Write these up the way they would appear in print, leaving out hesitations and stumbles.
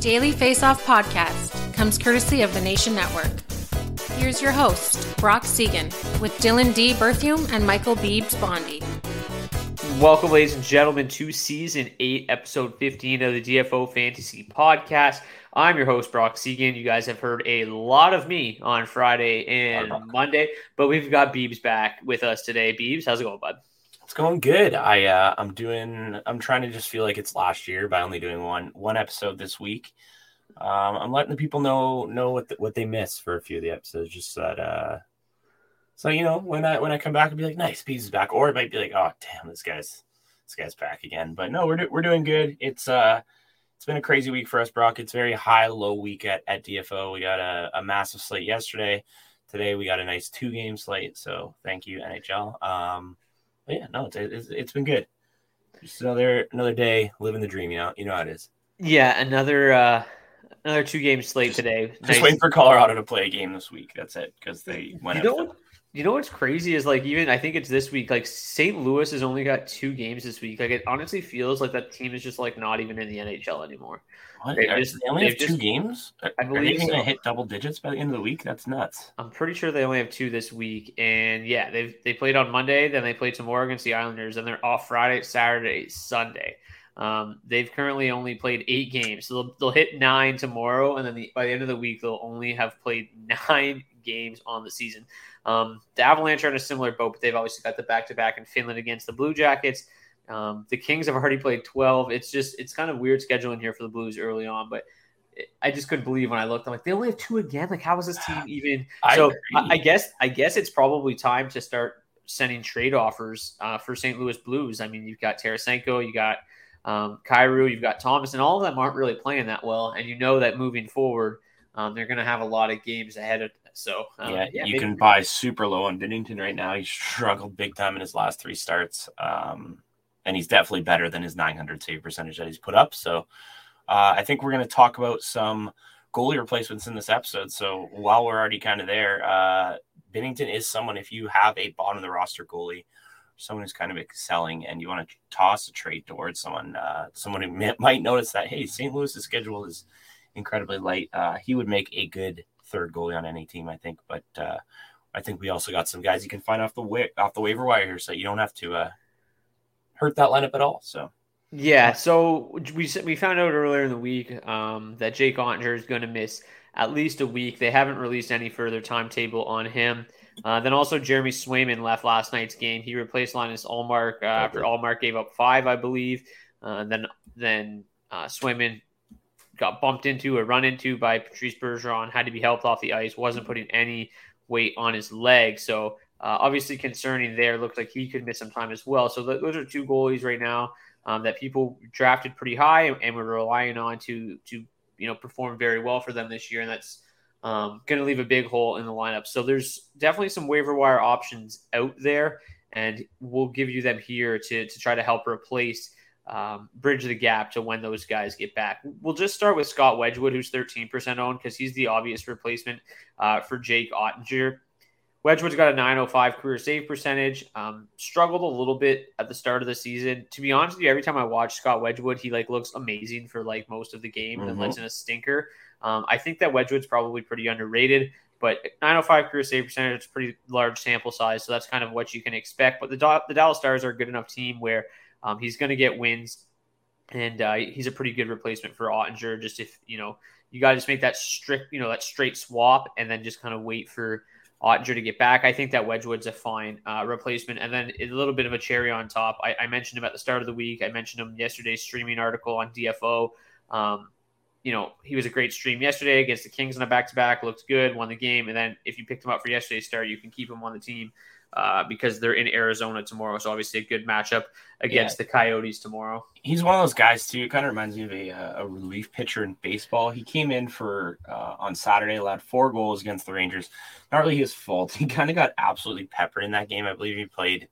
Daily Face-Off Podcast comes courtesy of the Nation Network. Here's your host, Brock Seguin, with Dylan D. Berthiaume and Michael Biebs Bondy. Welcome, ladies and gentlemen, to Season 8, Episode 15 of the DFO Fantasy Podcast. I'm your host, Brock Seguin. You guys have heard a lot of me on Friday and Monday, but we've got Biebs back with us today. Biebs, how's it going, bud? It's going good. I'm trying to just feel like it's last year by only doing one episode this week. I'm letting the people know what they miss for a few of the episodes, just that. So you know, when I come back, I'll be like, nice, Biebs is back, or it might be like, oh damn, this guy's back again. But no, we're doing good. It's been a crazy week for us, Brock. It's very high low week at DFO. We got a massive slate yesterday. Today we got a nice 2-game slate. So thank you, NHL. But yeah, no, it's been good. Just another day living the dream, you know. You know how it is. Yeah, another 2-game slate today. Just waiting for Colorado to play a game this week. That's it, because they went. You know what's crazy is, like, even I think it's this week. Like St. Louis has only got 2 games this week. Like, it honestly feels like that team is just like not even in the NHL anymore. What? They only have 2 games. I believe they're going to hit double digits by the end of the week. That's nuts. I'm pretty sure they only have 2 this week. And yeah, they played on Monday, then they played some more against the Islanders, and they're off Friday, Saturday, Sunday. They've currently only played 8 games, so they'll hit 9 tomorrow, and then by the end of the week they'll only have played 9 games on the season. The Avalanche are in a similar boat, but they've obviously got the back-to-back in Finland against the Blue Jackets. The Kings have already played 12. It's kind of weird scheduling here for the Blues early on, but I just couldn't believe when I looked. I'm like, they only have 2 again. Like, how is this team even? So I guess it's probably time to start sending trade offers for St. Louis Blues. I mean, you've got Tarasenko, you got Kyrou, you've got Thomas, and all of them aren't really playing that well. And you know that moving forward, they're going to have a lot of games ahead of. So you can buy super low on Binnington right now. He struggled big time in his last 3 starts, and he's definitely better than his .900 save percentage that he's put up. So I think we're going to talk about some goalie replacements in this episode. So while we're already kind of there, Binnington is someone, if you have a bottom of the roster goalie, someone who's kind of excelling, and you want to toss a trade towards someone, someone who might notice that, hey, St. Louis's schedule is incredibly light. He would make a good third goalie on any team, I think. But I think we also got some guys you can find off the waiver wire here, so you don't have to hurt that lineup at all. So Yeah, so we found out earlier in the week that Jake Oettinger is going to miss at least a week. They haven't released any further timetable on him. Then also Jeremy Swayman left last night's game. He replaced Linus Ullmark after Ullmark gave up 5, I believe. Then Swayman got bumped into or run into by Patrice Bergeron, had to be helped off the ice, wasn't putting any weight on his leg. So obviously concerning there, looks like he could miss some time as well. So those are two goalies right now that people drafted pretty high and were relying on to perform very well for them this year. And that's going to leave a big hole in the lineup. So there's definitely some waiver wire options out there, and we'll give you them here to try to help replace, bridge the gap to when those guys get back. We'll just start with Scott Wedgwood, who's 13% owned because he's the obvious replacement for Jake Oettinger. Wedgwood's got a 905 career save percentage, struggled a little bit at the start of the season. To be honest with you, every time I watch Scott Wedgwood, he looks amazing for most of the game and lets in a stinker. I think that Wedgwood's probably pretty underrated, but 905 career save percentage is pretty large sample size, so that's kind of what you can expect. But the Dallas Stars are a good enough team where he's going to get wins, and he's a pretty good replacement for Oettinger. Just if, you got to just make that straight swap and then just kind of wait for Oettinger to get back. I think that Wedgwood's a fine replacement. And then a little bit of a cherry on top. I mentioned him at the start of the week. I mentioned him yesterday's streaming article on DFO. He was a great stream yesterday against the Kings on a back-to-back, looked good, won the game. And then if you picked him up for yesterday's start, you can keep him on the team because they're in Arizona tomorrow. So obviously a good matchup against the Coyotes tomorrow. He's one of those guys too. It kind of reminds me of a relief pitcher in baseball. He came in for on Saturday, allowed 4 goals against the Rangers. Not really his fault. He kind of got absolutely peppered in that game. I believe he played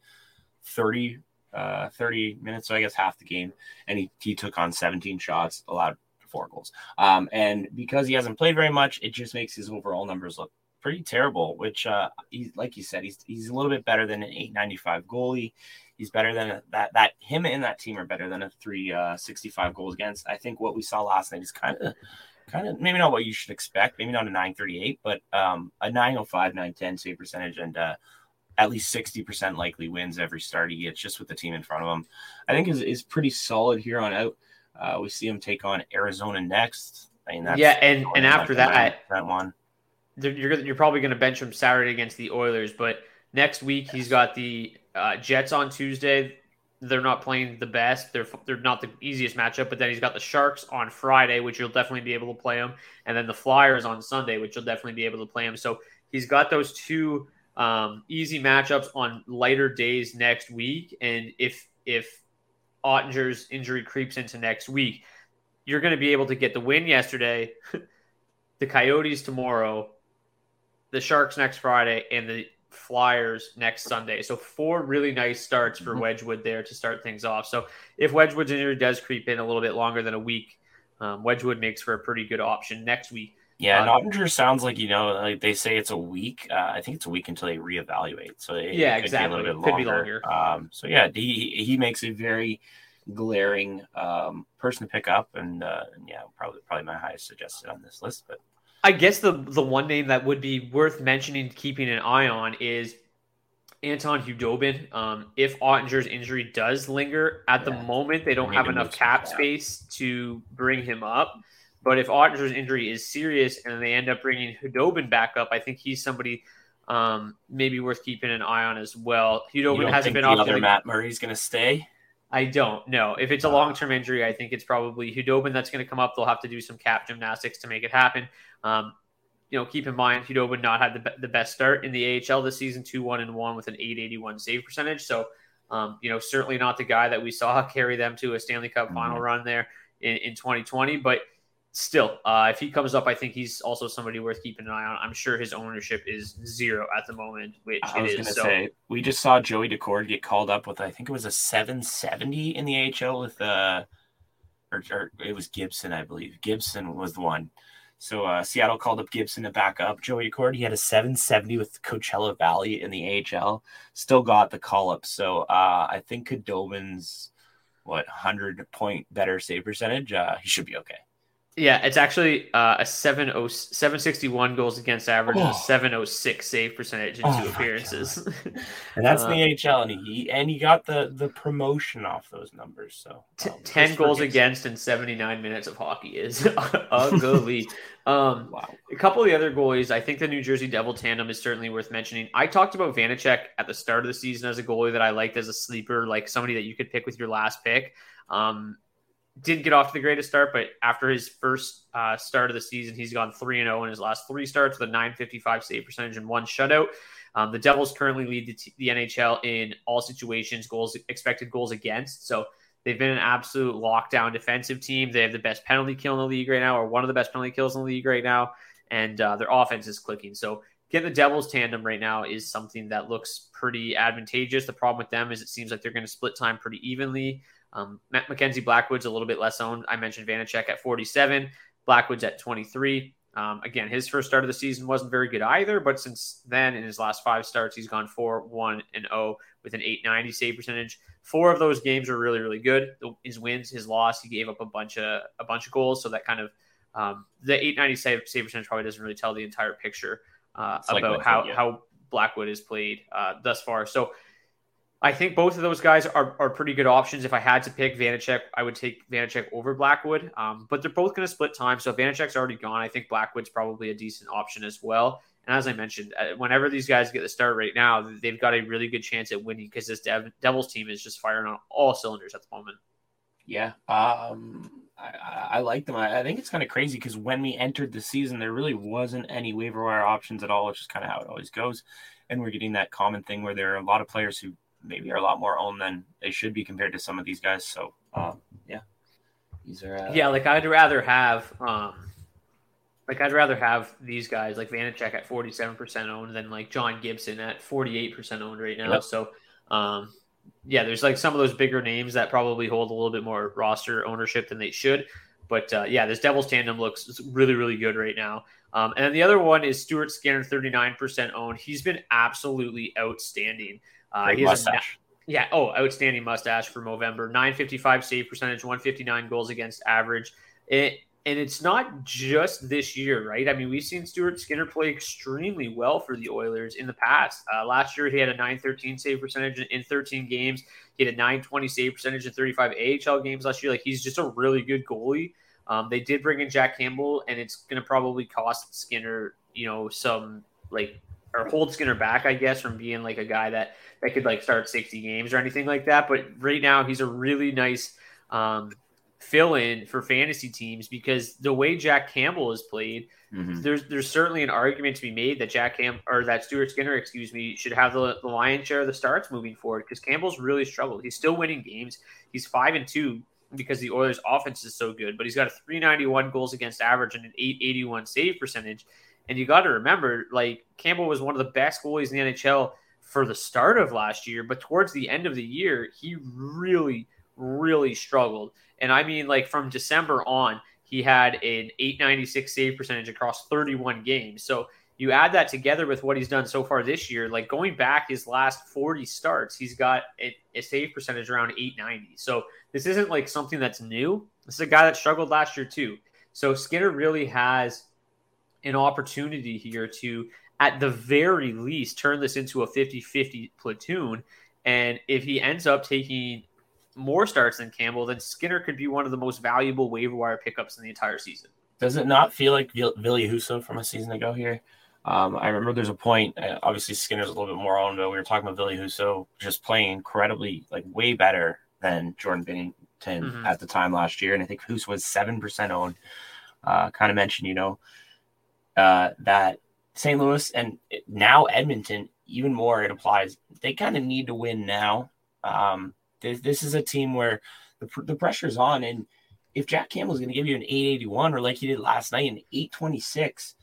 30 minutes, so I guess half the game. And he took on 17 shots, allowed 4 goals. And because he hasn't played very much, it just makes his overall numbers look pretty terrible, which he's, like you said, he's a little bit better than an 895 goalie. He's better than that him and that team are better than a 365 goals against. I think what we saw last night is kind of maybe not what you should expect, maybe not a 938, but a 905, 910 save percentage and at least 60% likely wins every start he gets just with the team in front of him. I think is pretty solid here on out. We see him take on Arizona next. I mean, that's and after that one, you're probably going to bench him Saturday against the Oilers. But next week he's got the Jets on Tuesday. They're not playing the best. They're not the easiest matchup. But then he's got the Sharks on Friday, which you'll definitely be able to play him, and then the Flyers on Sunday, which you'll definitely be able to play him. So he's got those 2 easy matchups on lighter days next week, and if Oettinger's injury creeps into next week, you're going to be able to get the win yesterday, the Coyotes tomorrow, the Sharks next Friday, and the Flyers next Sunday. So 4 really nice starts for Wedgwood there to start things off. So if Wedgwood's injury does creep in a little bit longer than a week, Wedgwood makes for a pretty good option next week. Yeah, and Oettinger sounds like, like they say it's a week. I think it's a week until they reevaluate. So it could be a little bit longer. So yeah, he makes a very glaring person to pick up, and probably my highest suggested on this list. But I guess the one name that would be worth mentioning, keeping an eye on, is Anton Khudobin. If Oettinger's injury does linger, at the moment they don't have enough cap space to bring him up. But if Oettinger's injury is serious and they end up bringing Khudobin back up, I think he's somebody maybe worth keeping an eye on as well. Khudobin hasn't been off the other Matt Murray's going to stay. I don't know. If it's a long-term injury, I think it's probably Khudobin that's going to come up. They'll have to do some cap gymnastics to make it happen. Keep in mind, Khudobin not had the best start in the AHL this season, 2-1-1 with an 881 save percentage. So, certainly not the guy that we saw carry them to a Stanley Cup final run there in 2020, but still, if he comes up, I think he's also somebody worth keeping an eye on. I'm sure his ownership is 0 at the moment, which I was going to say, we just saw Joey Decord get called up with, I think it was a 770 in the AHL with, or it was Gibson, I believe. Gibson was the one. So Seattle called up Gibson to back up Joey Decord. He had a 770 with Coachella Valley in the AHL. Still got the call up. So I think Khudobin's 100 point better save percentage. He should be okay. Yeah, it's actually a 761 goals against average and a 706 save percentage in two appearances. And that's the AHL, and he got the promotion off those numbers. So 10 goals against in 79 minutes of hockey is ugly. Wow. A couple of the other goalies, I think the New Jersey Devil tandem is certainly worth mentioning. I talked about Vanecek at the start of the season as a goalie that I liked as a sleeper, like somebody that you could pick with your last pick. Didn't get off to the greatest start, but after his first start of the season, he's gone 3-0 in his last three starts with a .955 save percentage and one shutout. The Devils currently lead the NHL in all situations, goals expected goals against. So they've been an absolute lockdown defensive team. They have the best penalty kill in the league right now, or one of the best penalty kills in the league right now, and their offense is clicking. So getting the Devils tandem right now is something that looks pretty advantageous. The problem with them is it seems like they're going to split time pretty evenly. Mackenzie Blackwood's a little bit less owned. I mentioned Vanecek at 47, Blackwood's at 23. Again, his first start of the season wasn't very good either, but since then, in his last five starts, he's gone 4-1-0 with an .890 save percentage. Four of those games were really, really good. His wins, his loss, he gave up a bunch of goals. So that kind of the .890 save percentage probably doesn't really tell the entire picture about how Blackwood has played thus far. So I think both of those guys are pretty good options. If I had to pick Vanecek, I would take Vanecek over Blackwood. But they're both going to split time. So if Vanecek's already gone, I think Blackwood's probably a decent option as well. And as I mentioned, whenever these guys get the start right now, they've got a really good chance at winning because this Devils team is just firing on all cylinders at the moment. Yeah, I like them. I think it's kind of crazy because when we entered the season, there really wasn't any waiver wire options at all, which is kind of how it always goes. And we're getting that common thing where there are a lot of players who maybe are a lot more owned than they should be compared to some of these guys. So, yeah, these are, like I'd rather have these guys like Vanecek at 47% owned than like John Gibson at 48% owned right now. Yep. So, yeah, there's like some of those bigger names that probably hold a little bit more roster ownership than they should. But yeah, this Devils tandem looks really, really good right now. And then the other one is Stuart Skinner, 39% owned. He's been absolutely outstanding. He has outstanding mustache for Movember. .955 save percentage, .159 goals against average. And it's not just this year, right? I mean, we've seen Stuart Skinner play extremely well for the Oilers in the past. Last year, he had a .913 save percentage in 13 games. He had a .920 save percentage in 35 AHL games last year. Like, he's just a really good goalie. They did bring in Jack Campbell, and it's going to probably cost Skinner, some, or hold Skinner back, I guess, from being like a guy that could like start 60 games or anything like that. But right now he's a really nice fill in for fantasy teams because the way Jack Campbell is played, there's certainly an argument to be made that Stuart Skinner, should have the lion's share of the starts moving forward because Campbell's really struggled. He's still winning games. He's 5-2 because the Oilers offense is so good, but he's got a .391 goals against average and an .881 save percentage. And you got to remember, like, Campbell was one of the best goalies in the NHL for the start of last year, but towards the end of the year, he really, really struggled. And I mean, like, from December on, he had an .896 save percentage across 31 games. So you add that together with what he's done so far this year, like, going back his last 40 starts, he's got a save percentage around .890. So this isn't, like, something that's new. This is a guy that struggled last year, too. So Skinner really has an opportunity here to, at the very least, turn this into a 50-50 platoon. And if he ends up taking more starts than Campbell, then Skinner could be one of the most valuable waiver wire pickups in the entire season. Does it not feel like Vilja Husso from a season ago here? I remember there's a point, obviously Skinner's a little bit more on, but we were talking about Vilja Husso just playing incredibly, like way better than Jordan Binnington at the time last year. And I think Husso was 7% owned. Kind of mentioned, that St. Louis and now Edmonton, even more it applies. They kind of need to win now. This is a team where the pressure's on, and if Jack Campbell's going to give you an .881 or like he did last night, an .826,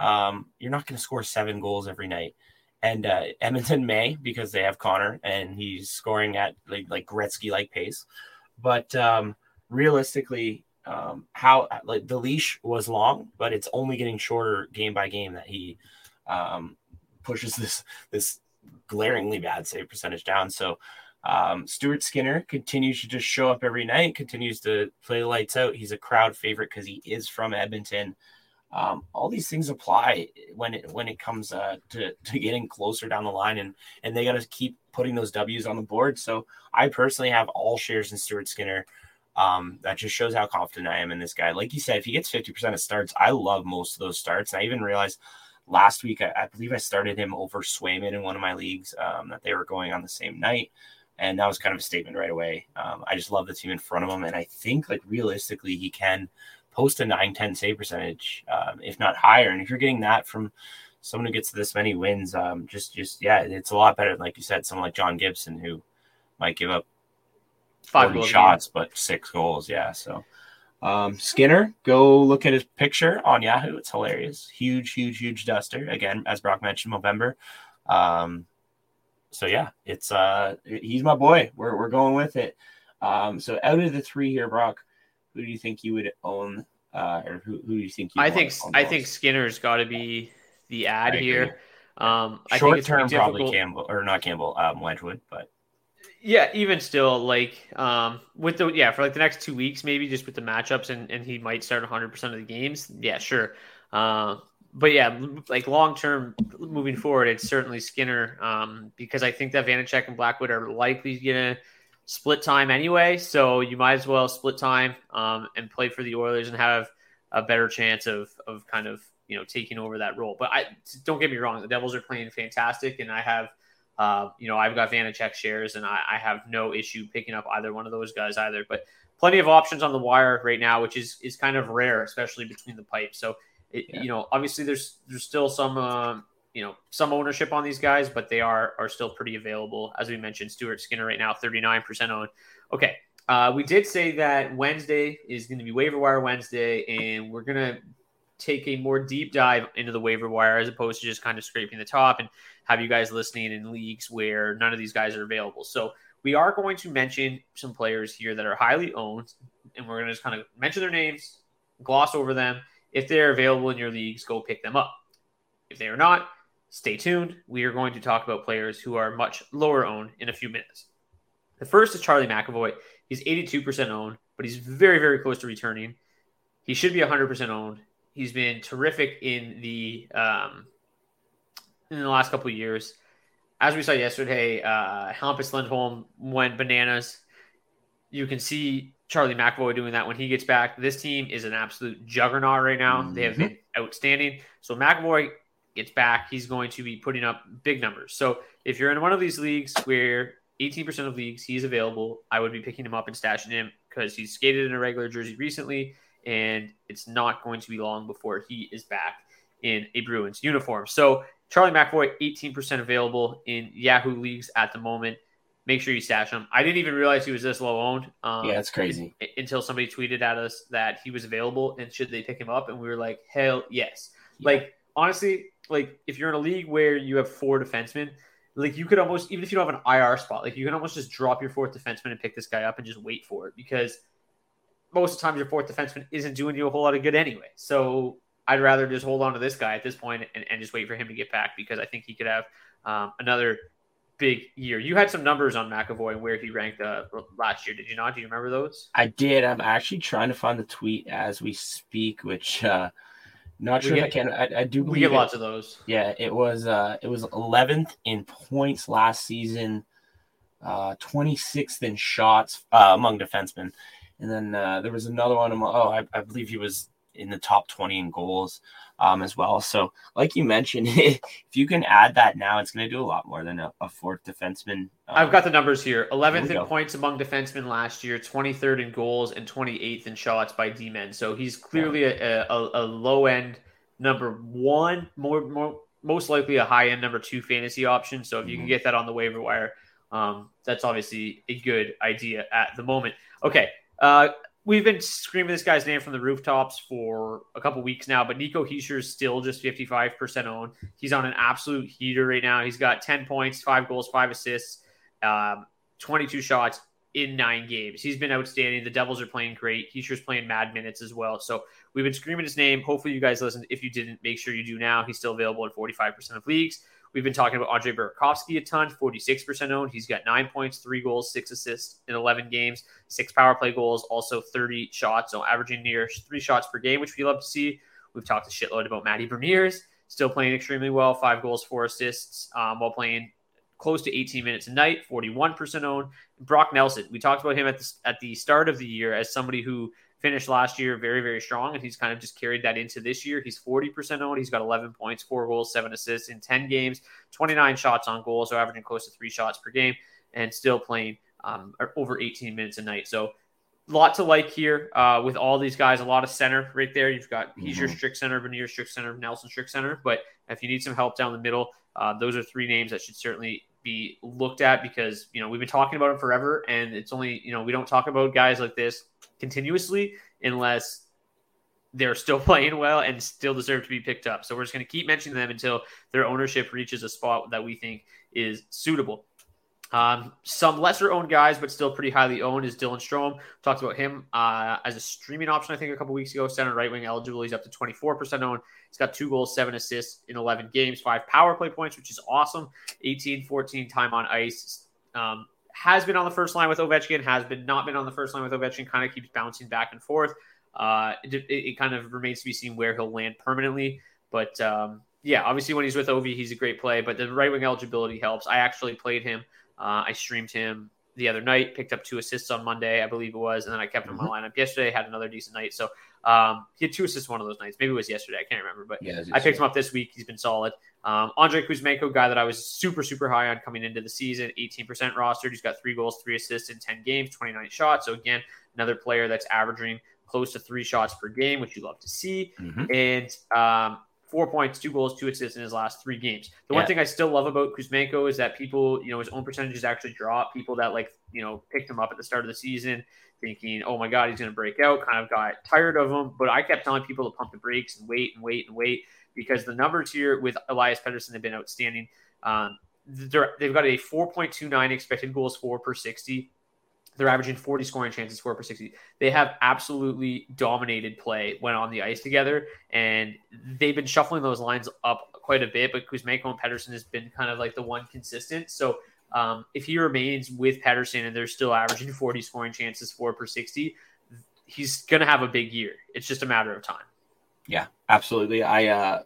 you're not going to score 7 goals every night. And Edmonton may because they have Connor, and he's scoring at like Gretzky-like pace. But realistically, how like the leash was long, but it's only getting shorter game by game that he pushes this glaringly bad save percentage down. So Stuart Skinner continues to just show up every night, continues to play lights out. He's a crowd favorite because he is from Edmonton. All these things apply when it comes to getting closer down the line, and they got to keep putting those W's on the board. So I personally have all shares in Stuart Skinner. That just shows how confident I am in this guy. Like you said, if he gets 50% of starts, I love most of those starts. And I even realized last week, I believe I started him over Swayman in one of my leagues, that they were going on the same night. And that was kind of a statement right away. I just love the team in front of him. And I think, like, realistically, he can post a 9-10 save percentage, if not higher. And if you're getting that from someone who gets this many wins, it's a lot better than, like you said, someone like John Gibson, who might give up 5 shots, but 6 goals. Yeah. So Skinner, go look at his picture on Yahoo. It's hilarious. Huge duster. Again, as Brock mentioned, November. So yeah, it's he's my boy. We're going with it. So out of the 3 here, Brock, who do you think you would own? Or who do you think? I think Skinner's got to be the ad here. Short term, probably Campbell or not Campbell, Wedgwood, but. Yeah, even still, like, for like the next 2 weeks, maybe just with the matchups and he might start 100% of the games. Yeah, sure. But yeah, like long-term moving forward, it's certainly Skinner, because I think that Vanecek and Blackwood are likely going to split time anyway. So you might as well split time, and play for the Oilers and have a better chance of kind of, taking over that role. But don't get me wrong. The Devils are playing fantastic, and I have, I've got Vanecek shares, and I have no issue picking up either one of those guys either. But plenty of options on the wire right now, which is kind of rare, especially between the pipes. So, obviously there's still some, some ownership on these guys, but they are still pretty available. As we mentioned, Stuart Skinner right now, 39% owned. Okay. We did say that Wednesday is going to be waiver wire Wednesday, and we're going to take a more deep dive into the waiver wire as opposed to just kind of scraping the top and have you guys listening in leagues where none of these guys are available. So we are going to mention some players here that are highly owned, and we're going to just kind of mention their names, gloss over them. If they're available in your leagues, go pick them up. If they are not, stay tuned. We are going to talk about players who are much lower owned in a few minutes. The first is Charlie McAvoy. He's 82% owned, but he's very, very close to returning. He should be 100% owned. He's been terrific in the last couple of years. As we saw yesterday, Hampus Lindholm went bananas. You can see Charlie McAvoy doing that when he gets back. This team is an absolute juggernaut right now. Mm-hmm. They have been outstanding. So McAvoy gets back. He's going to be putting up big numbers. So if you're in one of these leagues where 18% of leagues he's available, I would be picking him up and stashing him because he's skated in a regular jersey recently. And it's not going to be long before he is back in a Bruins uniform. So Charlie McAvoy, 18% available in Yahoo leagues at the moment. Make sure you stash him. I didn't even realize he was this low owned. It's crazy. Until somebody tweeted at us that he was available and should they pick him up? And we were like, hell yes. Yeah. Like, honestly, like if you're in a league where you have 4 defensemen, like you could almost, even if you don't have an IR spot, like you can almost just drop your 4th defenseman and pick this guy up and just wait for it, because most of the time your 4th defenseman isn't doing you a whole lot of good anyway. So I'd rather just hold on to this guy at this point and just wait for him to get back, because I think he could have another big year. You had some numbers on McAvoy where he ranked last year. Did you not? Do you remember those? I did. I'm actually trying to find the tweet as we speak, which not sure if I can. I do believe we get lots of those. Yeah, it was 11th in points last season, 26th in shots among defensemen. And then there was another one. I believe he was in the top 20 in goals as well. So like you mentioned, if you can add that now, it's going to do a lot more than a 4th defenseman. I've got the numbers here. 11th in points among defensemen last year, 23rd in goals, and 28th in shots by D-men. So he's clearly a low-end number 1, most likely a high-end number 2 fantasy option. So if you can get that on the waiver wire, that's obviously a good idea at the moment. Okay. We've been screaming this guy's name from the rooftops for a couple weeks now, but Nico Hischier is still just 55% owned. He's on an absolute heater right now. He's got 10 points, 5 goals, 5 assists, 22 shots in 9 games. He's been outstanding. The Devils are playing great. Hischier's playing mad minutes as well. So we've been screaming his name. Hopefully you guys listened. If you didn't, make sure you do now. He's still available in 45% of leagues. We've been talking about Andre Burakovsky a ton, 46% owned. He's got 9 points, 3 goals, 6 assists in 11 games, 6 power play goals, also 30 shots, so averaging near 3 shots per game, which we love to see. We've talked a shitload about Matty Beniers, still playing extremely well, 5 goals, 4 assists, while playing close to 18 minutes a night, 41% owned. Brock Nelson, we talked about him at the start of the year as somebody who finished last year very, very strong, and he's kind of just carried that into this year. He's 40% owned. He's got 11 points, 4 goals, 7 assists in 10 games, 29 shots on goal, so averaging close to 3 shots per game, and still playing over 18 minutes a night. So a lot to like here with all these guys, a lot of center right there. You've got he's your strict center, Beniers strict center, Nelson strict center. But if you need some help down the middle, those are 3 names that should certainly be looked at because, you know, we've been talking about him forever and it's only, you know, we don't talk about guys like this continuously unless they're still playing well and still deserve to be picked up. So we're just going to keep mentioning them until their ownership reaches a spot that we think is suitable. Some lesser owned guys, but still pretty highly owned is Dylan Strome. Talked about him as a streaming option, I think a couple weeks ago, center right wing eligible. He's up to 24% owned. He's got 2 goals, 7 assists in 11 games, 5 power play points, which is awesome. 18-14 time on ice. Has been on the first line with Ovechkin, has been not been on the first line with Ovechkin, kind of keeps bouncing back and forth. It kind of remains to be seen where he'll land permanently, but yeah, obviously when he's with Ovi, he's a great play, but the right wing eligibility helps. I actually played him. I streamed him the other night, picked up 2 assists on Monday, I believe it was, and then I kept him on my lineup yesterday, had another decent night. So he had 2 assists one of those nights. Maybe it was yesterday. I can't remember, but yeah, I picked him up this week. He's been solid. Andre Kuzmenko, guy that I was super, super high on coming into the season, 18% rostered. He's got 3 goals, 3 assists in 10 games, 29 shots. So again, another player that's averaging close to 3 shots per game, which you love to see. And 4 points, 2 goals, 2 assists in his last 3 games. The one thing I still love about Kuzmenko is that people, you know, his own percentages actually drop. People that, like, you know, picked him up at the start of the season thinking, oh my God, he's going to break out, kind of got tired of him. But I kept telling people to pump the brakes and wait because the numbers here with Elias Pettersson have been outstanding. They've got a 4.29 expected goals for per 60. They're averaging 40 scoring chances, 4 per 60. They have absolutely dominated play when on the ice together, and they've been shuffling those lines up quite a bit, but Kuzmenko and Pettersson has been kind of like the one consistent. So if he remains with Pettersson and they're still averaging 40 scoring chances, 4 per 60, he's going to have a big year. It's just a matter of time. Yeah, absolutely. I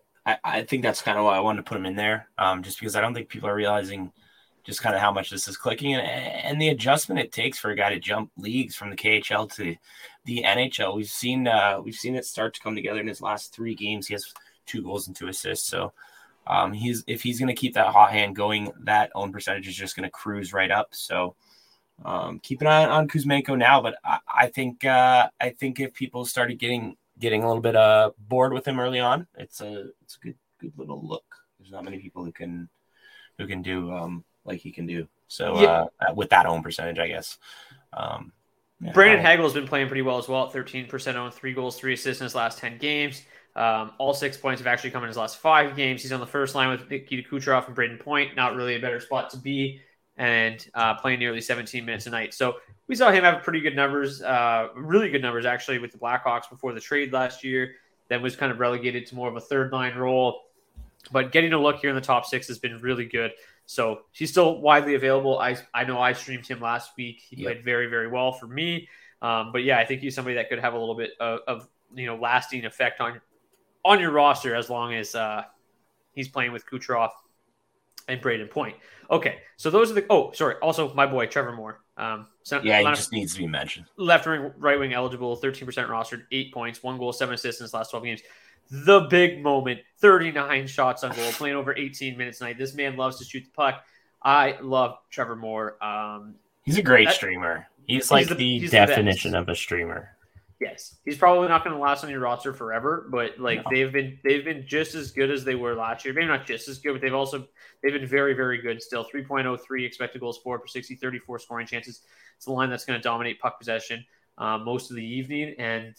think that's kind of why I wanted to put him in there, just because I don't think people are realizing – just kind of how much this is clicking and the adjustment it takes for a guy to jump leagues from the KHL to the NHL. We've seen it start to come together in his last 3 games. He has 2 goals and 2 assists. So if he's going to keep that hot hand going, that own percentage is just going to cruise right up. So keep an eye on Kuzmenko now, but I think if people started getting a little bit bored with him early on, it's a good little look. There's not many people who can do like he can do. So with that own percentage, I guess. Brandon Hagel's been playing pretty well as well at 13% owned, 3 goals, 3 assists in his last 10 games. All 6 points have actually come in his last 5 games. He's on the first line with Nikita Kucherov and Braden Point. Not really a better spot to be, and playing nearly 17 minutes a night. So we saw him have pretty good numbers, really good numbers actually with the Blackhawks before the trade last year. Then was kind of relegated to more of a third line role. But getting a look here in the top 6 has been really good. So he's still widely available. I know I streamed him last week. He played very, very well for me. But yeah, I think he's somebody that could have a little bit of lasting effect on your roster as long as he's playing with Kucherov and Braden Point. Okay, so those are the. Oh, sorry. Also, my boy Trevor Moore. He just needs to be mentioned. Left wing, right wing eligible. 13% rostered. 8 points. 1 goal, 7 assists in his last 12 games. The big moment, 39 shots on goal, playing over 18 minutes tonight. This man loves to shoot the puck. I love Trevor Moore. He's a great streamer. He's like the definition of a streamer. Yes. He's probably not going to last on your roster forever, but they've been just as good as they were last year. Maybe not just as good, but they've been very, very good still. 3.03 expected goals, 4 per 60, 34 scoring chances. It's the line that's going to dominate puck possession most of the evening. And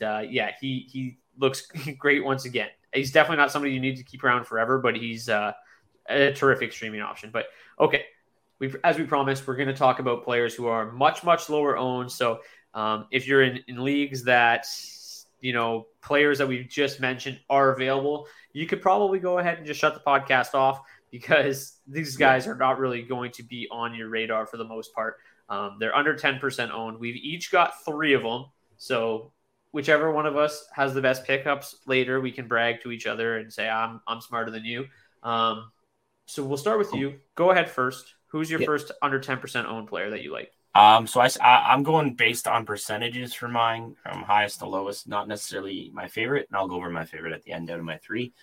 he looks great once again. He's definitely not somebody you need to keep around forever, but he's a terrific streaming option. But okay, as we promised, we're going to talk about players who are much, much lower owned. So if you're in leagues that you know, players that we've just mentioned are available, you could probably go ahead and just shut the podcast off because these guys are not really going to be on your radar for the most part. They're under 10% owned. We've each got three of them. So whichever one of us has the best pickups later, we can brag to each other and say, I'm smarter than you. So we'll start with you. Go ahead first. Who's your first under 10% owned player that you like? So I'm going based on percentages for mine, from highest to lowest, not necessarily my favorite. And I'll go over my favorite at the end out of my three.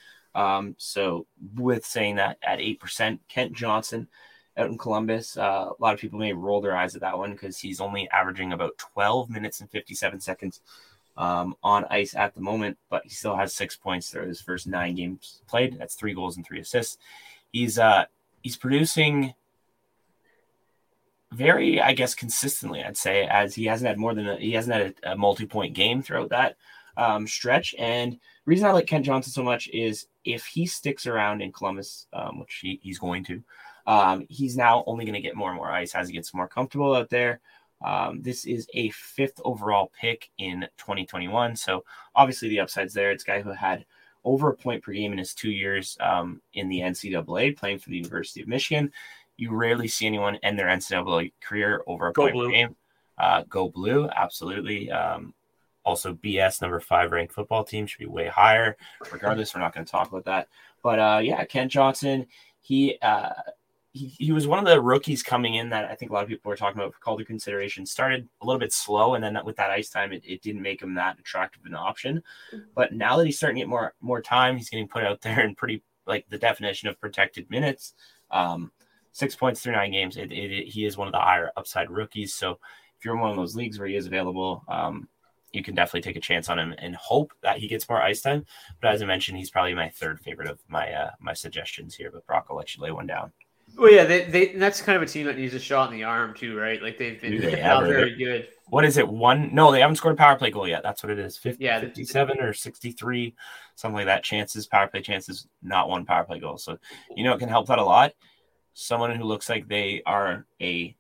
So with saying that, at 8%, Kent Johnson out in Columbus. A lot of people may roll their eyes at that one because he's only averaging about 12 minutes and 57 seconds on ice at the moment, but he still has 6 points through his first 9 games played. That's 3 goals and 3 assists. He's producing very, I guess, consistently, I'd say, as he hasn't had a multi-point game throughout that stretch. And the reason I like Kent Johnson so much is if he sticks around in Columbus, which he's going to, he's now only going to get more and more ice as he gets more comfortable out there. This is a 5th overall pick in 2021. So obviously the upside's there. It's a guy who had over a point per game in his 2 years in the NCAA, playing for the University of Michigan. You rarely see anyone end their NCAA career over a point per game. Go Blue, absolutely. Also, BS number 5 ranked football team should be way higher. Regardless, we're not going to talk about that. But yeah, Kent Johnson, he was one of the rookies coming in that I think a lot of people were talking about for Calder consideration. Started a little bit slow, and then with that ice time, it didn't make him that attractive an option. But now that he's starting to get more time, he's getting put out there in pretty like the definition of protected minutes. 6 points through 9 games. He is one of the higher upside rookies. So if you're in one of those leagues where he is available, you can definitely take a chance on him and hope that he gets more ice time. But as I mentioned, he's probably my third favorite of my my suggestions here. But Brock, I'll let you lay one down. Well, yeah, that's kind of a team that needs a shot in the arm too, right? Like they've been not very good. What is it? No, they haven't scored a power play goal yet. That's what it is. 57 or 63, something like that. Power play chances, not one power play goal. So, you know, it can help that a lot. Someone who looks like they are a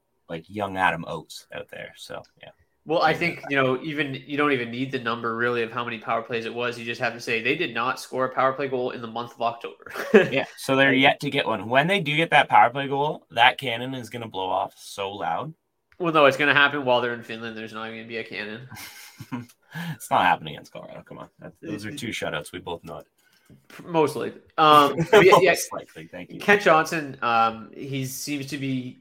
young Adam Oates out there. So, yeah. Well, I think, you know, even you don't even need the number really of how many power plays it was. You just have to say they did not score a power play goal in the month of October. Yeah. So they're yet to get one. When they do get that power play goal, that cannon is going to blow off so loud. Well, no, it's going to happen while they're in Finland. There's not going to be a cannon. It's not happening against Colorado. Come on. Those are 2 shutouts. We both know it. Mostly. Most likely. Thank you. Kent Johnson, he seems to be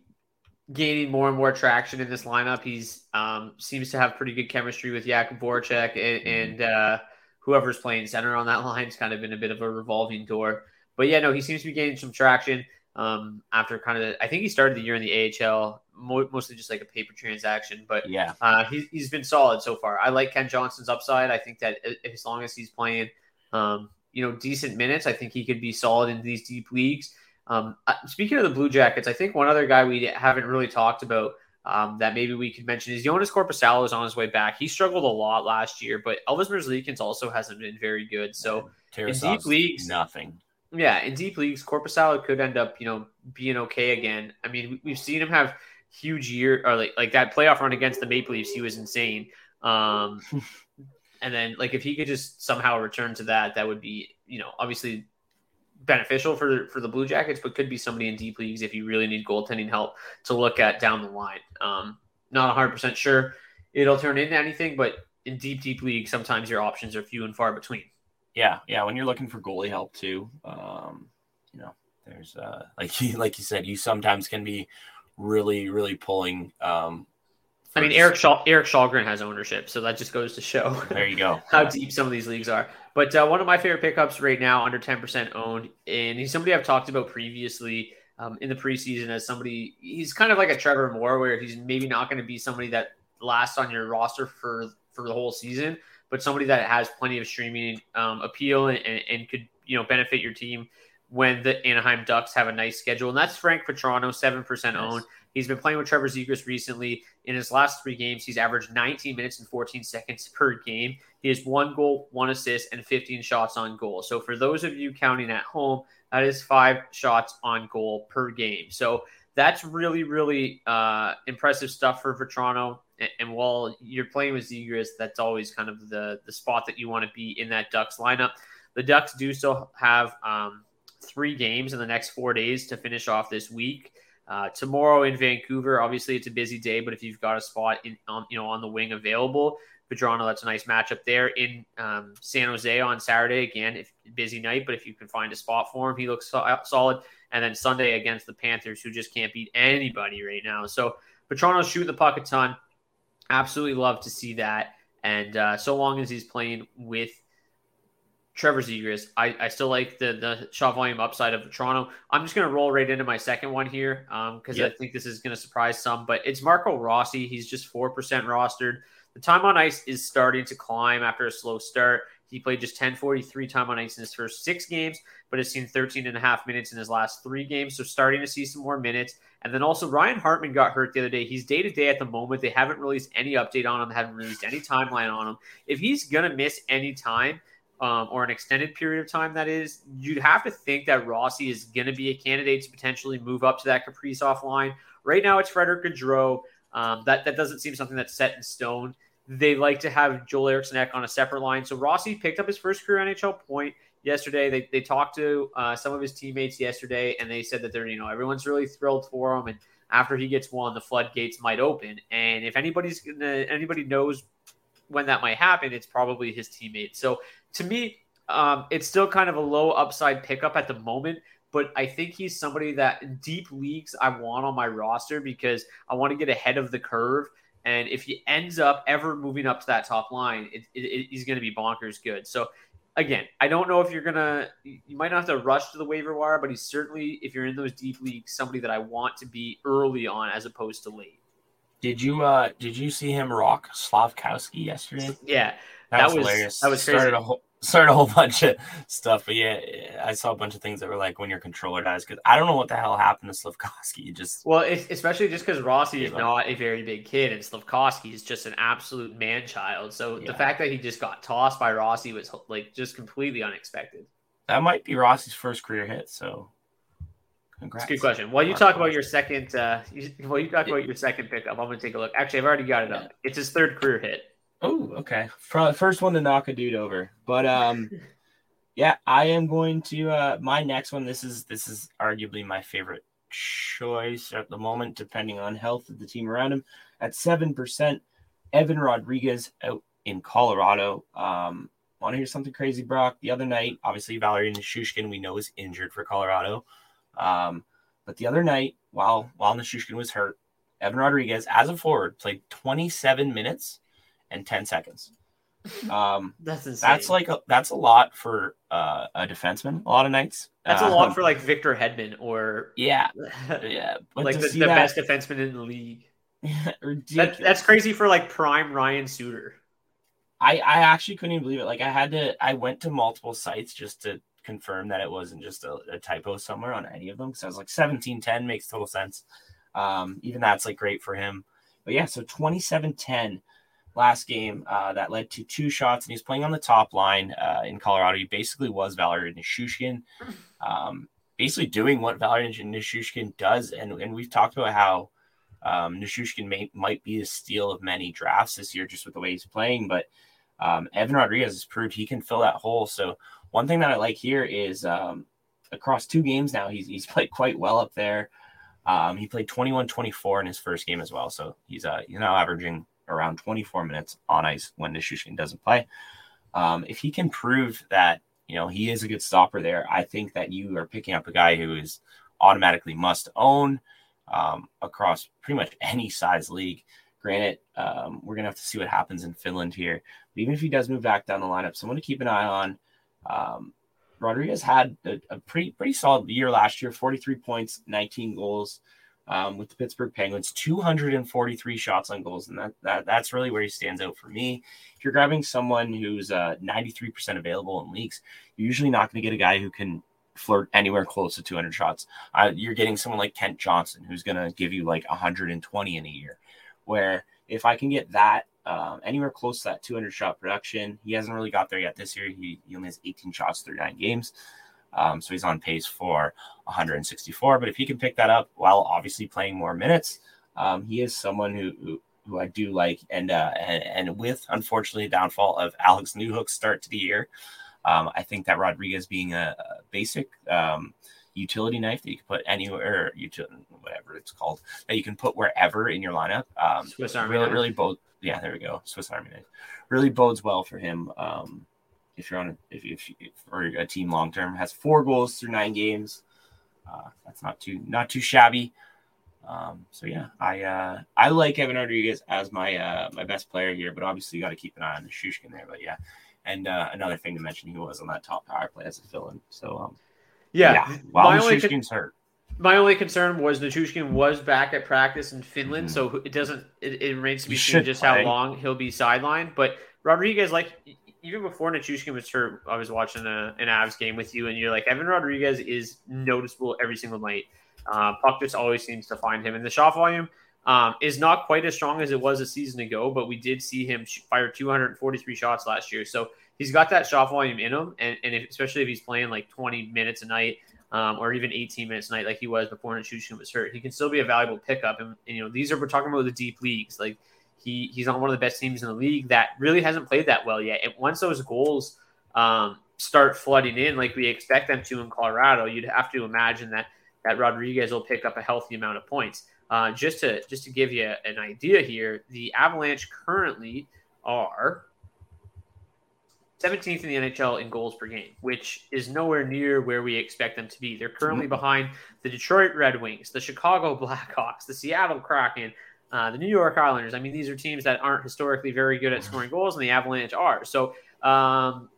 gaining more and more traction in this lineup. He's seems to have pretty good chemistry with Jakub Voracek and whoever's playing center on that line. It's kind of been a bit of a revolving door. But yeah, no, he seems to be gaining some traction after I think he started the year in the AHL, mostly just like a paper transaction. But yeah, he's been solid so far. I like Ken Johnson's upside. I think that as long as he's playing decent minutes, I think he could be solid in these deep leagues. Speaking of the Blue Jackets, I think one other guy we haven't really talked about that maybe we could mention is Joonas Korpisalo is on his way back. He struggled a lot last year, but Elvis Merzlikins also hasn't been very good. So Tarasov's in deep leagues, nothing. Yeah, in deep leagues, Korpisalo could end up, you know, being okay again. I mean, we've seen him have huge year or like that playoff run against the Maple Leafs. He was insane. And then like if he could just somehow return to that, that would be, you know, obviously beneficial for the Blue Jackets, but could be somebody in deep leagues if you really need goaltending help to look at down the line. Not 100% sure it'll turn into anything, but in deep leagues, sometimes your options are few and far between. Yeah. When you're looking for goalie help too, you know, there's like you said, you sometimes can be really, really pulling. I mean, Eric Schalgren has ownership, so that just goes to show. There you go. How deep some of these leagues are. But one of my favorite pickups right now, under 10% owned, and he's somebody I've talked about previously in the preseason as somebody. He's kind of like a Trevor Moore, where he's maybe not going to be somebody that lasts on your roster for the whole season, but somebody that has plenty of streaming appeal and could, you know, benefit your team when the Anaheim Ducks have a nice schedule. And that's Frank Vatrano, 7% owned. He's been playing with Trevor Zegras recently. In his last 3 games, he's averaged 19 minutes and 14 seconds per game. He has 1 goal, 1 assist, and 15 shots on goal. So for those of you counting at home, that is 5 shots on goal per game. So that's really, really impressive stuff for Vatrano. And while you're playing with Zegras, that's always kind of the spot that you want to be in that Ducks lineup. The Ducks do still have 3 games in the next 4 days to finish off this week. Tomorrow in Vancouver, obviously it's a busy day, but if you've got a spot on the wing available, Vatrano, that's a nice matchup there. In San Jose on Saturday, again, busy night, but if you can find a spot for him, he looks solid. And then Sunday against the Panthers, who just can't beat anybody right now. So Vatrano's shooting the puck a ton. Absolutely love to see that. And so long as he's playing with Trevor Zegras, I still like the shot volume upside of Vatrano. I'm just going to roll right into my second one here because I think this is going to surprise some. But it's Marco Rossi. He's just 4% rostered. The time on ice is starting to climb after a slow start. He played just 10.43 time on ice in his first 6 games, but has seen 13 and a half minutes in his last 3 games. So starting to see some more minutes. And then also Ryan Hartman got hurt the other day. He's day-to-day at the moment. They haven't released any update on him, haven't released any timeline on him. If he's going to miss any time or an extended period of time, that is, you'd have to think that Rossi is going to be a candidate to potentially move up to that Kaprizov line. Right now it's Frederic Gaudreau. That doesn't seem something that's set in stone. They like to have Joel Eriksson Ek on a separate line. So Rossi picked up his first career NHL point yesterday. They talked to some of his teammates yesterday, and they said that they're, everyone's really thrilled for him. And after he gets one, the floodgates might open. And if anybody knows when that might happen, it's probably his teammates. So to me, it's still kind of a low upside pickup at the moment. But I think he's somebody that in deep leagues I want on my roster because I want to get ahead of the curve. And if he ends up ever moving up to that top line, he's going to be bonkers good. So, again, I don't know if you might not have to rush to the waiver wire, but he's certainly, if you're in those deep leagues, somebody that I want to be early on as opposed to late. Did you see him rock Slafkovsky yesterday? Yeah. That was hilarious. That was crazy. Started a whole bunch of stuff, but yeah, I saw a bunch of things that were like when your controller dies, because I don't know what the hell happened to Slafkovsky. Especially just because Rossi is not a very big kid, and Slafkovsky is just an absolute man child. So the fact that he just got tossed by Rossi was like just completely unexpected. That might be Rossi's first career hit. So, congrats. That's a good question. While you talk about your second pickup, I'm gonna take a look. Actually, I've already got it up. It's his third career hit. Oh, okay. First one to knock a dude over. But I am going to my next one. This is arguably my favorite choice at the moment, depending on health of the team around him. At 7%, Evan Rodriguez out in Colorado. Want to hear something crazy, Brock? The other night, obviously Valeri Nishushkin we know is injured for Colorado. But the other night, while Nishushkin was hurt, Evan Rodriguez as a forward played 27 minutes. And 10 seconds. That's insane. That's a lot for a defenseman. A lot of nights. That's a lot for like Victor Hedman or yeah, but like the best defenseman in the league. Ridiculous. That's crazy for like prime Ryan Suter. I actually couldn't even believe it. Like I went to multiple sites just to confirm that it wasn't just a typo somewhere on any of them. Because I was like 17-10 makes total sense. Even that's like great for him. But yeah, so 27-10. Last game that led to 2 shots, and he's playing on the top line in Colorado. He basically was Valeri Nishushkin, basically doing what Valeri Nishushkin does. And we've talked about how Nishushkin might be the steal of many drafts this year just with the way he's playing. But Evan Rodriguez has proved he can fill that hole. So one thing that I like here is across 2 games now, he's played quite well up there. He played 21-24 in his first game as well. So he's now averaging around 24 minutes on ice when Nishushkin doesn't play. If he can prove that, he is a good stopper there, I think that you are picking up a guy who is automatically must own across pretty much any size league. Granted, we're going to have to see what happens in Finland here. But even if he does move back down the lineup, someone to keep an eye on. Rodriguez had a pretty solid year last year, 43 points, 19 goals. With the Pittsburgh Penguins, 243 shots on goals. And that's really where he stands out for me. If you're grabbing someone who's 93% available in leagues, you're usually not going to get a guy who can flirt anywhere close to 200 shots. You're getting someone like Kent Johnson, who's going to give you like 120 in a year, where if I can get that anywhere close to that 200 shot production, he hasn't really got there yet this year. He only has 18 shots through 9 games. So he's on pace for 164. But if he can pick that up while obviously playing more minutes, he is someone who I do like. And with, unfortunately, the downfall of Alex Newhook's start to the year, I think that Rodriguez being a basic utility knife that you can put anywhere, whatever it's called, that you can put wherever in your lineup. Swiss Army knife. Really both. Yeah, there we go. Swiss Army knife really bodes well for him. If you're on a team long term, has 4 goals through 9 games. That's not too shabby. So yeah, I like Evan Rodriguez as my best player here, but obviously you got to keep an eye on the Shushkin there. But yeah, and another thing to mention, he was on that top power play as a fill-in. So yeah, while Shushkin's hurt. My only concern was Nichushkin was back at practice in Finland, so it remains to be seen just how long he'll be sidelined. But Rodriguez, like even before Nichushkin was hurt, I was watching an Avs game with you, and you're like, Evan Rodriguez is noticeable every single night. Puck just always seems to find him, and the shot volume is not quite as strong as it was a season ago. But we did see him fire 243 shots last year, so he's got that shot volume in him, and especially if he's playing like 20 minutes a night. Or even 18 minutes a night like he was before Nichushkin was hurt. He can still be a valuable pickup. And we're talking about the deep leagues. Like he's on one of the best teams in the league that really hasn't played that well yet. And once those goals start flooding in like we expect them to in Colorado, you'd have to imagine that Rodriguez will pick up a healthy amount of points. Just to give you an idea here, the Avalanche currently are 17th in the NHL in goals per game, which is nowhere near where we expect them to be. They're currently behind the Detroit Red Wings, the Chicago Blackhawks, the Seattle Kraken, the New York Islanders. I mean, these are teams that aren't historically very good at scoring goals, and the Avalanche are. So,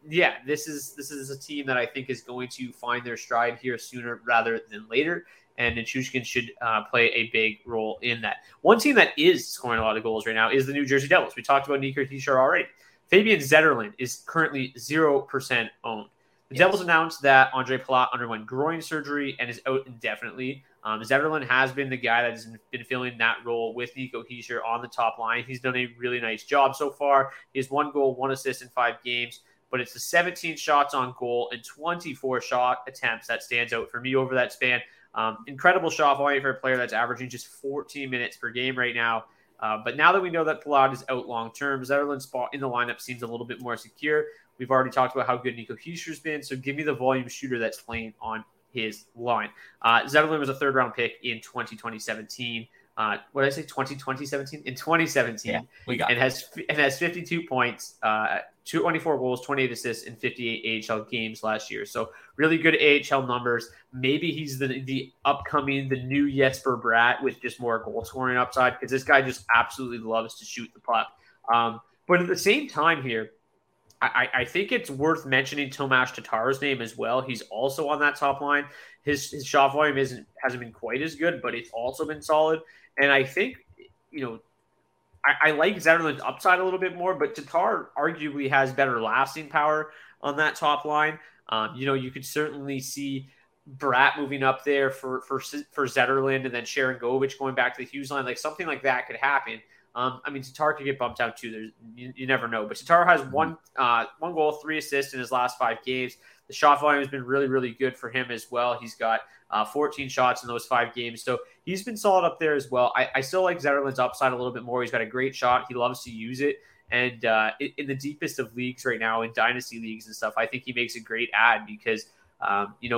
this is a team that I think is going to find their stride here sooner rather than later, and Nichushkin should play a big role in that. One team that is scoring a lot of goals right now is the New Jersey Devils. We talked about Nico Hischier already. Fabian Zetterlund is currently 0% owned. The Devils announced that Andre Palat underwent groin surgery and is out indefinitely. Zetterlund has been the guy that has been filling that role with Nico Hischier on the top line. He's done a really nice job so far. He has 1 goal, 1 assist in 5 games, but it's the 17 shots on goal and 24 shot attempts that stands out for me over that span. Incredible shot volume for a player that's averaging just 14 minutes per game right now. But now that we know that Palat is out long-term, Zetterlund's spot in the lineup seems a little bit more secure. We've already talked about how good Nico Hischier's been, so give me the volume shooter that's playing on his line. Zetterlund was a third-round pick in 2017. What did I say, 2017? In 2017. Yeah, we got it. And has 52 points, 24 goals, 28 assists, and 58 AHL games last year. So really good AHL numbers. Maybe he's the new Jesper Bratt with just more goal scoring upside because this guy just absolutely loves to shoot the puck. But at the same time here, I think it's worth mentioning Tomas Tatar's name as well. He's also on that top line. His shot volume hasn't been quite as good, but it's also been solid. And I think, I like Zetterlund's upside a little bit more, but Tatar arguably has better lasting power on that top line. You could certainly see Bratt moving up there for Zetterlund and then Sharangovich going back to the Hughes line. Like something like that could happen. Tatar could get bumped out too. You never know. But Tatar has 1 goal, 3 assists in his last 5 games. The shot volume has been really, really good for him as well. He's got 14 shots in those 5 games. So he's been solid up there as well. I still like Zetterlund's upside a little bit more. He's got a great shot. He loves to use it. And in the deepest of leagues right now, in dynasty leagues and stuff, I think he makes a great ad because,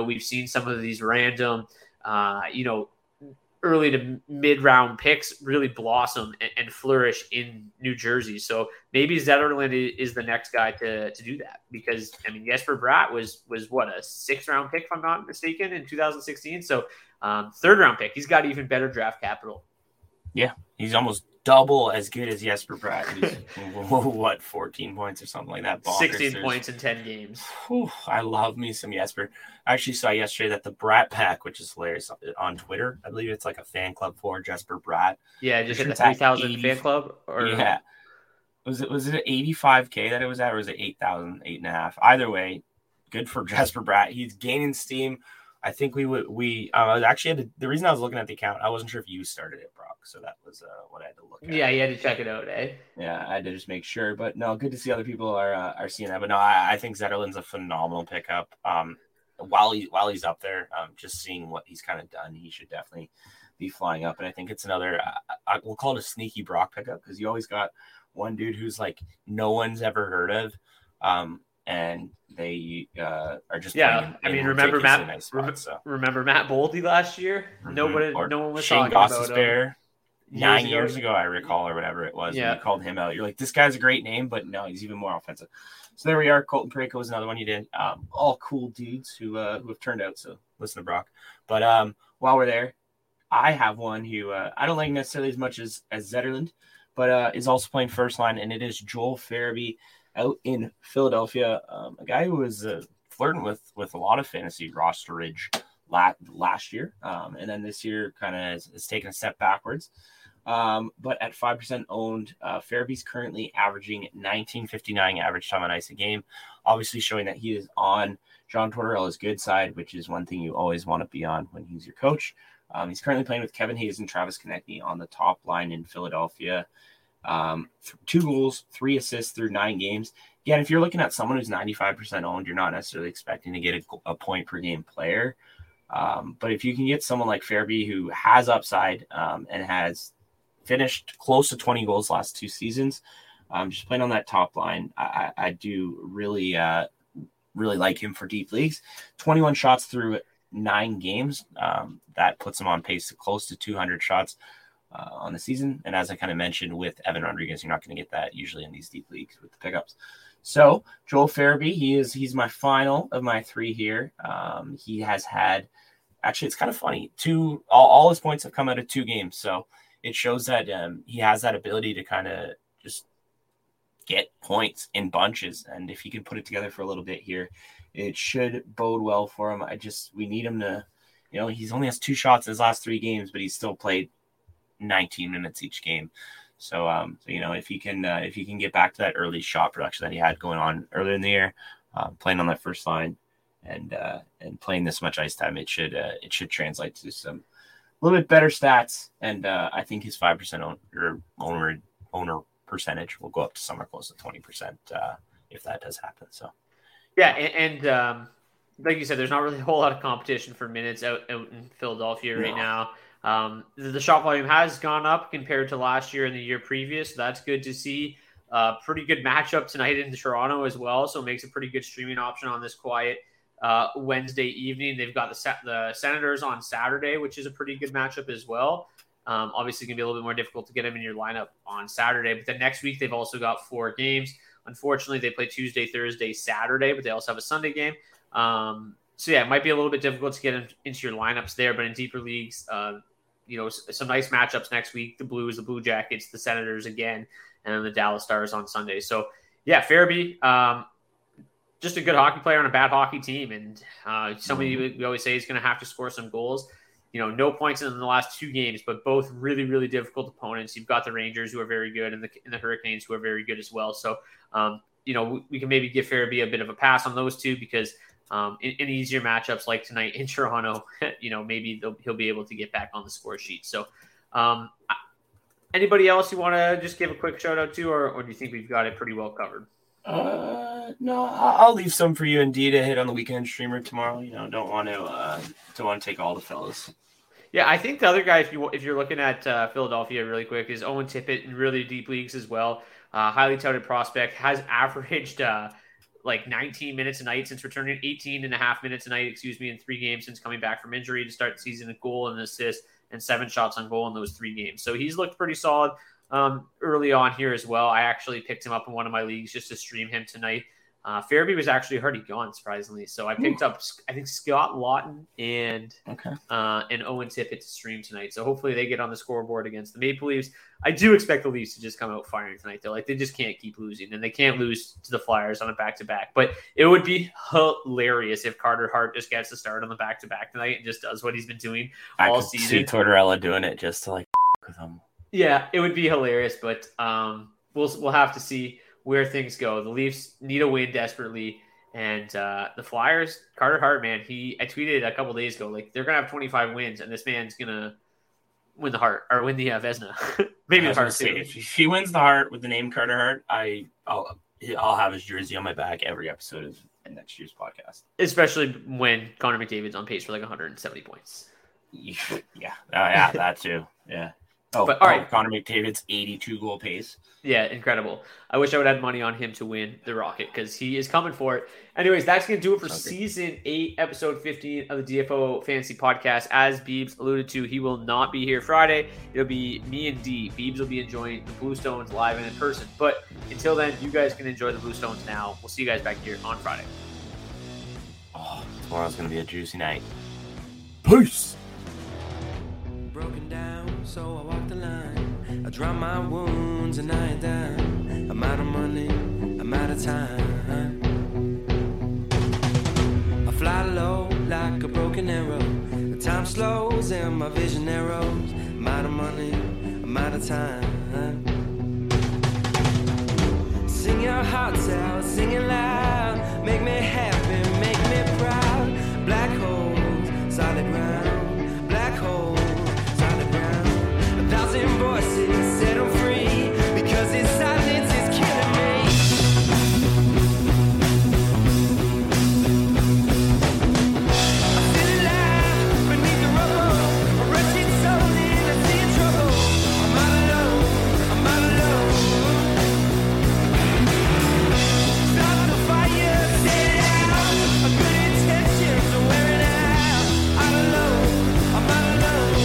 we've seen some of these random, early to mid-round picks really blossom and flourish in New Jersey. So maybe Zetterlund is the next guy to do that because, Jesper Bratt was what, a 6th-round pick, if I'm not mistaken, in 2016. So 3rd-round pick. He's got even better draft capital. Yeah, he's almost double as good as Jesper Bratt. What, 14 points or something like that? Bonkers. 16 points in 10 games. Whew, I love me some Jesper. I actually saw yesterday that the Bratt Pack, which is hilarious, on Twitter, I believe it's like a fan club for Jesper Bratt. Yeah, just hit the 3,000 fan club? Or... Yeah. Was it 85K that it was at, or was it 8,000, 8.5? Either way, good for Jesper Bratt. He's gaining steam. I think the reason I was looking at the account, I wasn't sure if you started it, Brock. So that was what I had to look at. Yeah, you had to check it out, eh? Yeah, I had to just make sure. But no, good to see other people are seeing that. But no, I think Zetterlund's a phenomenal pickup. while he's up there, just seeing what he's kind of done, he should definitely be flying up. And I think it's another, we'll call it a sneaky Brock pickup, because you always got one dude who's like no one's ever heard of, and they are just remember Matt Boldy last year? Mm-hmm. No one was Shane talking Goss's about him. 9 years ago, I recall, or whatever it was, when you called him out. You're like, this guy's a great name, but no, he's even more offensive. So there we are. Colton Parayko is another one you did. All cool dudes who have turned out, so listen to Brock. But while we're there, I have one who I don't like necessarily as much as Zetterlund, but is also playing first line, and it is Joel Farabee out in Philadelphia, a guy who was flirting with a lot of fantasy rosterage last year, and then this year kind of has taken a step backwards. But at 5% owned, Farabee's currently averaging 19.59 average time on ice a game, obviously showing that he is on John Tortorella's good side, which is one thing you always want to be on when he's your coach. He's currently playing with Kevin Hayes and Travis Konecny on the top line in Philadelphia. 2 goals, 3 assists through 9 games. Again, if you're looking at someone who's 95% owned, you're not necessarily expecting to get a point per game player. But if you can get someone like Farabee who has upside, and has finished close to 20 goals last 2 seasons, just playing on that top line, I do really, really like him for deep leagues. 21 shots through 9 games. That puts him on pace to close to 200 shots on the season. And as I kind of mentioned with Evan Rodriguez, you're not going to get that usually in these deep leagues with the pickups. So Joel Farabee, he's my final of my 3 here. He has had, actually, it's kind of funny, 2, all his points have come out of 2 games. So it shows that he has that ability to kind of just get points in bunches. And if he can put it together for a little bit here, it should bode well for him. We need him to, he's only has 2 shots in his last 3 games, but he's still played 19 minutes each game. So, if he can get back to that early shot production that he had going on earlier in the year, playing on that first line and playing this much ice time, it should translate to some a little bit better stats. And I think his 5% owner percentage will go up to somewhere close to 20% if that does happen. So, yeah, and like you said, there's not really a whole lot of competition for minutes out in Philadelphia right now. The shot volume has gone up compared to last year and the year previous. So that's good to see. Pretty good matchup tonight in Toronto as well. So it makes a pretty good streaming option on this quiet Wednesday evening. They've got the Senators on Saturday, which is a pretty good matchup as well. Obviously going to be a little bit more difficult to get them in your lineup on Saturday. But then next week, they've also got 4 games. Unfortunately, they play Tuesday, Thursday, Saturday, but they also have a Sunday game. So, yeah, it might be a little bit difficult to get into your lineups there, but in deeper leagues, some nice matchups next week. The Blues, the Blue Jackets, the Senators again, and then the Dallas Stars on Sunday. So, yeah, Farabee, just a good hockey player on a bad hockey team. And somebody we always say is going to have to score some goals. No points in the last 2 games, but both really, really difficult opponents. You've got the Rangers, who are very good, and the Hurricanes, who are very good as well. So, we can maybe give Farabee a bit of a pass on those two because – in easier matchups like tonight in Toronto, maybe he'll be able to get back on the score sheet. So anybody else you want to just give a quick shout out to, or do you think we've got it pretty well covered? No, I'll leave some for you and Dee to hit on the weekend streamer tomorrow. Don't want to take all the fellas. Yeah, I think the other guy, if you're looking at Philadelphia really quick, is Owen Tippett in really deep leagues as well. Highly touted prospect, has averaged 19 minutes a night since returning, 18 and a half minutes a night, in 3 games since coming back from injury to start the season, with goal and an assist and 7 shots on goal in those 3 games. So he's looked pretty solid early on here as well. I actually picked him up in one of my leagues just to stream him tonight. Farabee was actually already gone, surprisingly. So I picked up, I think, Scott Lawton and Owen Tippett to stream tonight. So hopefully they get on the scoreboard against the Maple Leafs. I do expect the Leafs to just come out firing tonight, though. They just can't keep losing, and they can't lose to the Flyers on a back-to-back. But it would be hilarious if Carter Hart just gets the start on the back-to-back tonight and just does what he's been doing all season. I could see Tortorella doing it just to, with him. Yeah, it would be hilarious, but we'll have to see where things go. The Leafs need a win desperately, and the Flyers, Carter Hart, man, I tweeted a couple days ago, they're gonna have 25 wins, and this man's gonna win the Hart or win the Vezina. Maybe the Hart too. If he wins the Hart with the name Carter Hart, I'll have his jersey on my back every episode of in next year's podcast. Especially when Connor McDavid's on pace for like 170 points. Yeah, that too. Yeah. Oh, but, all right. Connor McDavid's 82 goal pace. Yeah, incredible. I wish I would have money on him to win the Rocket because he is coming for it. Anyways, that's going to do it for Season 8, Episode 15 of the DFO Fantasy Podcast. As Biebs alluded to, he will not be here Friday. It'll be me and D. Biebs will be enjoying the Blue Stones live and in person. But until then, you guys can enjoy the Blue Stones now. We'll see you guys back here on Friday. Oh, tomorrow's going to be a juicy night. Peace. Broken down, so I walk the line. I dry my wounds and I ain't down. I'm out of money, I'm out of time. I fly low like a broken arrow. The time slows and my vision narrows. I'm out of money, I'm out of time. Sing your hearts out, sing it loud. Make me happy, make me proud. Black holes, solid ground. Black holes. Voices set them free because it's silence is killing me. I feel alive beneath the rubble. A wretched soul in a sea of trouble. I'm all alone, I'm all alone. Stop the fire, set it out. A good intentions are wearing out. All alone, I'm all alone.